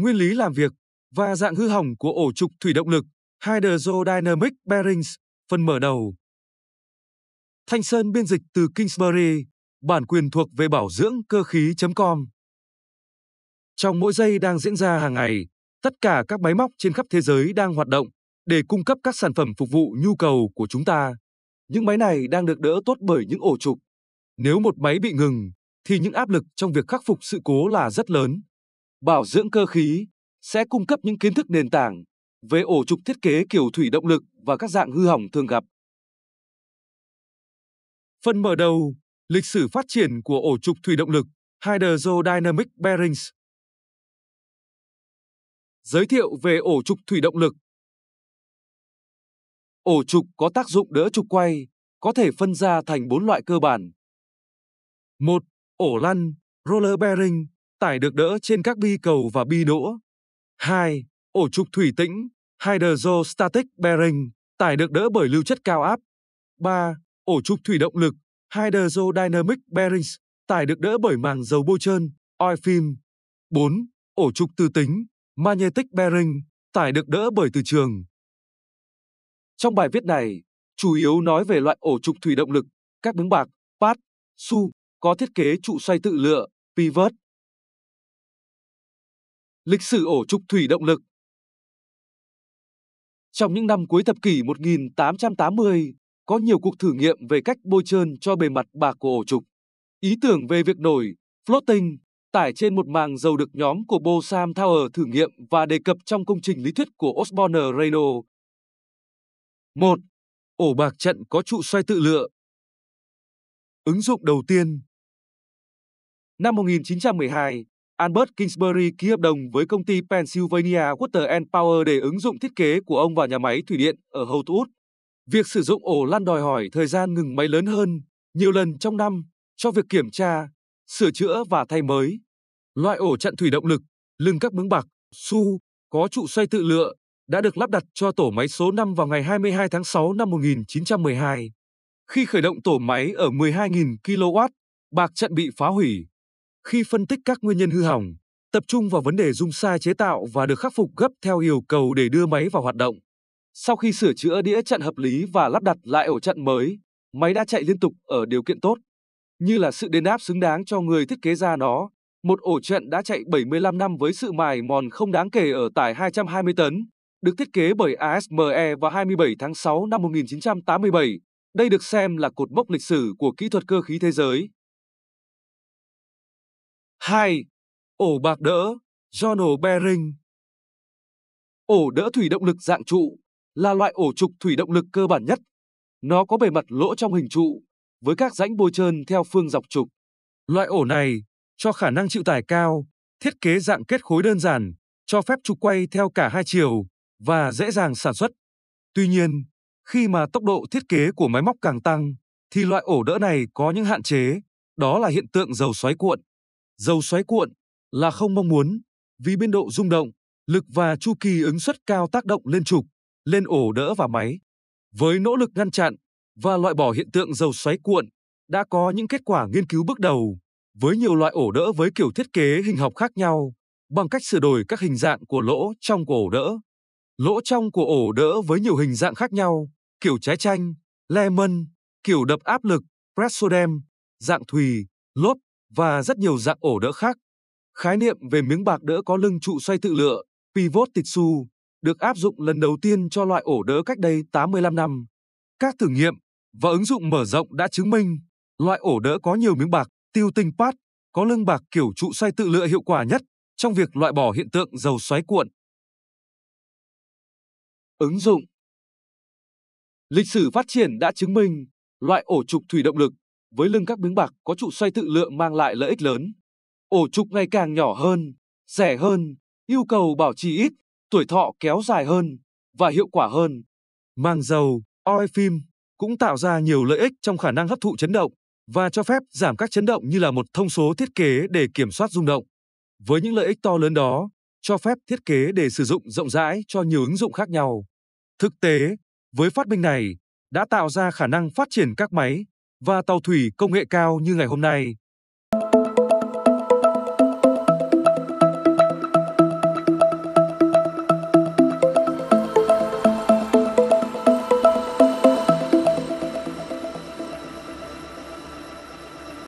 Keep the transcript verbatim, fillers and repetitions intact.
nguyên lý làm việc và dạng hư hỏng của ổ trục thủy động lực Hydrodynamic Bearings. Phần mở đầu. Thanh Sơn biên dịch từ Kingsbury, bản quyền thuộc về bảo dưỡng cơ khí chấm com. Trong mỗi giây đang diễn ra hàng ngày, tất cả các máy móc trên khắp thế giới đang hoạt động để cung cấp các sản phẩm phục vụ nhu cầu của chúng ta. Những máy này đang được đỡ tốt bởi những ổ trục. Nếu một máy bị ngừng, thì những áp lực trong việc khắc phục sự cố là rất lớn. Bảo dưỡng cơ khí sẽ cung cấp những kiến thức nền tảng về ổ trục, thiết kế kiểu thủy động lực và các dạng hư hỏng thường gặp. Phần mở đầu, lịch sử phát triển của ổ trục thủy động lực Hydrodynamic Bearings. Giới thiệu về ổ trục thủy động lực. Ổ trục có tác dụng đỡ trục quay, có thể phân ra thành bốn loại cơ bản. một. Ổ lăn, roller bearing, tải được đỡ trên các bi cầu và bi đỗ. hai. Ổ trục thủy tĩnh, hydrostatic bearing, tải được đỡ bởi lưu chất cao áp. ba. Ổ trục thủy động lực, hydrodynamic bearings, tải được đỡ bởi màng dầu bôi trơn, oil film. bốn. Ổ trục từ tính, magnetic bearing, tải được đỡ bởi từ trường. Trong bài viết này, chủ yếu nói về loại ổ trục thủy động lực, các miếng bạc, pad, su, có thiết kế trụ xoay tự lựa, pivot. Lịch sử ổ trục thủy động lực. Trong những năm cuối thập kỷ một nghìn tám trăm tám mươi, có nhiều cuộc thử nghiệm về cách bôi trơn cho bề mặt bạc của ổ trục. Ý tưởng về việc nổi, floating, tải trên một màng dầu được nhóm của Beauchamp Tower thử nghiệm và đề cập trong công trình lý thuyết của Osborne Reynolds. một. Ổ bạc trận có trụ xoay tự lựa. Ứng dụng đầu tiên. Năm một nghìn chín trăm mười hai, Albert Kingsbury ký hợp đồng với công ty Pennsylvania Water and Power để ứng dụng thiết kế của ông vào nhà máy thủy điện ở Houtwood. Việc sử dụng ổ lăn đòi hỏi thời gian ngừng máy lớn hơn, nhiều lần trong năm, cho việc kiểm tra, sửa chữa và thay mới. Loại ổ chặn thủy động lực, lưng các miếng bạc, su, có trụ xoay tự lựa, đã được lắp đặt cho tổ máy số năm vào ngày hai mươi hai tháng sáu năm một nghìn chín trăm mười hai. Khi khởi động tổ máy ở mười hai nghìn ki lô oát, bạc trận bị phá hủy. Khi phân tích các nguyên nhân hư hỏng, tập trung vào vấn đề dung sai chế tạo và được khắc phục gấp theo yêu cầu để đưa máy vào hoạt động. Sau khi sửa chữa đĩa trận hợp lý và lắp đặt lại ổ trận mới, máy đã chạy liên tục ở điều kiện tốt. Như là sự đền đáp xứng đáng cho người thiết kế ra nó, một ổ trận đã chạy bảy mươi lăm năm với sự mài mòn không đáng kể ở tải hai trăm hai mươi tấn, được thiết kế bởi a ét em e vào hai mươi bảy tháng sáu năm một nghìn chín trăm tám mươi bảy. Đây được xem là cột mốc lịch sử của kỹ thuật cơ khí thế giới. hai. Ổ bạc đỡ, journal bearing. Ổ đỡ thủy động lực dạng trụ là loại ổ trục thủy động lực cơ bản nhất. Nó có bề mặt lỗ trong hình trụ với các rãnh bôi trơn theo phương dọc trục. Loại ổ này cho khả năng chịu tải cao, thiết kế dạng kết khối đơn giản, cho phép trục quay theo cả hai chiều và dễ dàng sản xuất. Tuy nhiên, khi mà tốc độ thiết kế của máy móc càng tăng, thì loại ổ đỡ này có những hạn chế, đó là hiện tượng dầu xoáy cuộn. Dầu xoáy cuộn là không mong muốn, vì biên độ rung động, lực và chu kỳ ứng suất cao tác động lên trục, lên ổ đỡ và máy. Với nỗ lực ngăn chặn và loại bỏ hiện tượng dầu xoáy cuộn, đã có những kết quả nghiên cứu bước đầu với nhiều loại ổ đỡ với kiểu thiết kế hình học khác nhau bằng cách sửa đổi các hình dạng của lỗ trong của ổ đỡ. Lỗ trong của ổ đỡ với nhiều hình dạng khác nhau, kiểu trái chanh, lemon, kiểu đập áp lực, pressodem, dạng thùy, lốp và rất nhiều dạng ổ đỡ khác. Khái niệm về miếng bạc đỡ có lưng trụ xoay tự lựa, pivot titsu, được áp dụng lần đầu tiên cho loại ổ đỡ cách đây tám mươi lăm năm. Các thử nghiệm và ứng dụng mở rộng đã chứng minh loại ổ đỡ có nhiều miếng bạc, tiêu tinh pad, có lưng bạc kiểu trụ xoay tự lựa hiệu quả nhất trong việc loại bỏ hiện tượng dầu xoáy cuộn. Ứng dụng. Lịch sử phát triển đã chứng minh loại ổ trục thủy động lực với lưng các miếng bạc có trụ xoay tự lựa mang lại lợi ích lớn. Ổ trục ngày càng nhỏ hơn, rẻ hơn, yêu cầu bảo trì ít, tuổi thọ kéo dài hơn và hiệu quả hơn. Màng dầu, oil film cũng tạo ra nhiều lợi ích trong khả năng hấp thụ chấn động và cho phép giảm các chấn động như là một thông số thiết kế để kiểm soát rung động. Với những lợi ích to lớn đó, cho phép thiết kế để sử dụng rộng rãi cho nhiều ứng dụng khác nhau. Thực tế, với phát minh này, đã tạo ra khả năng phát triển các máy và tàu thủy công nghệ cao như ngày hôm nay.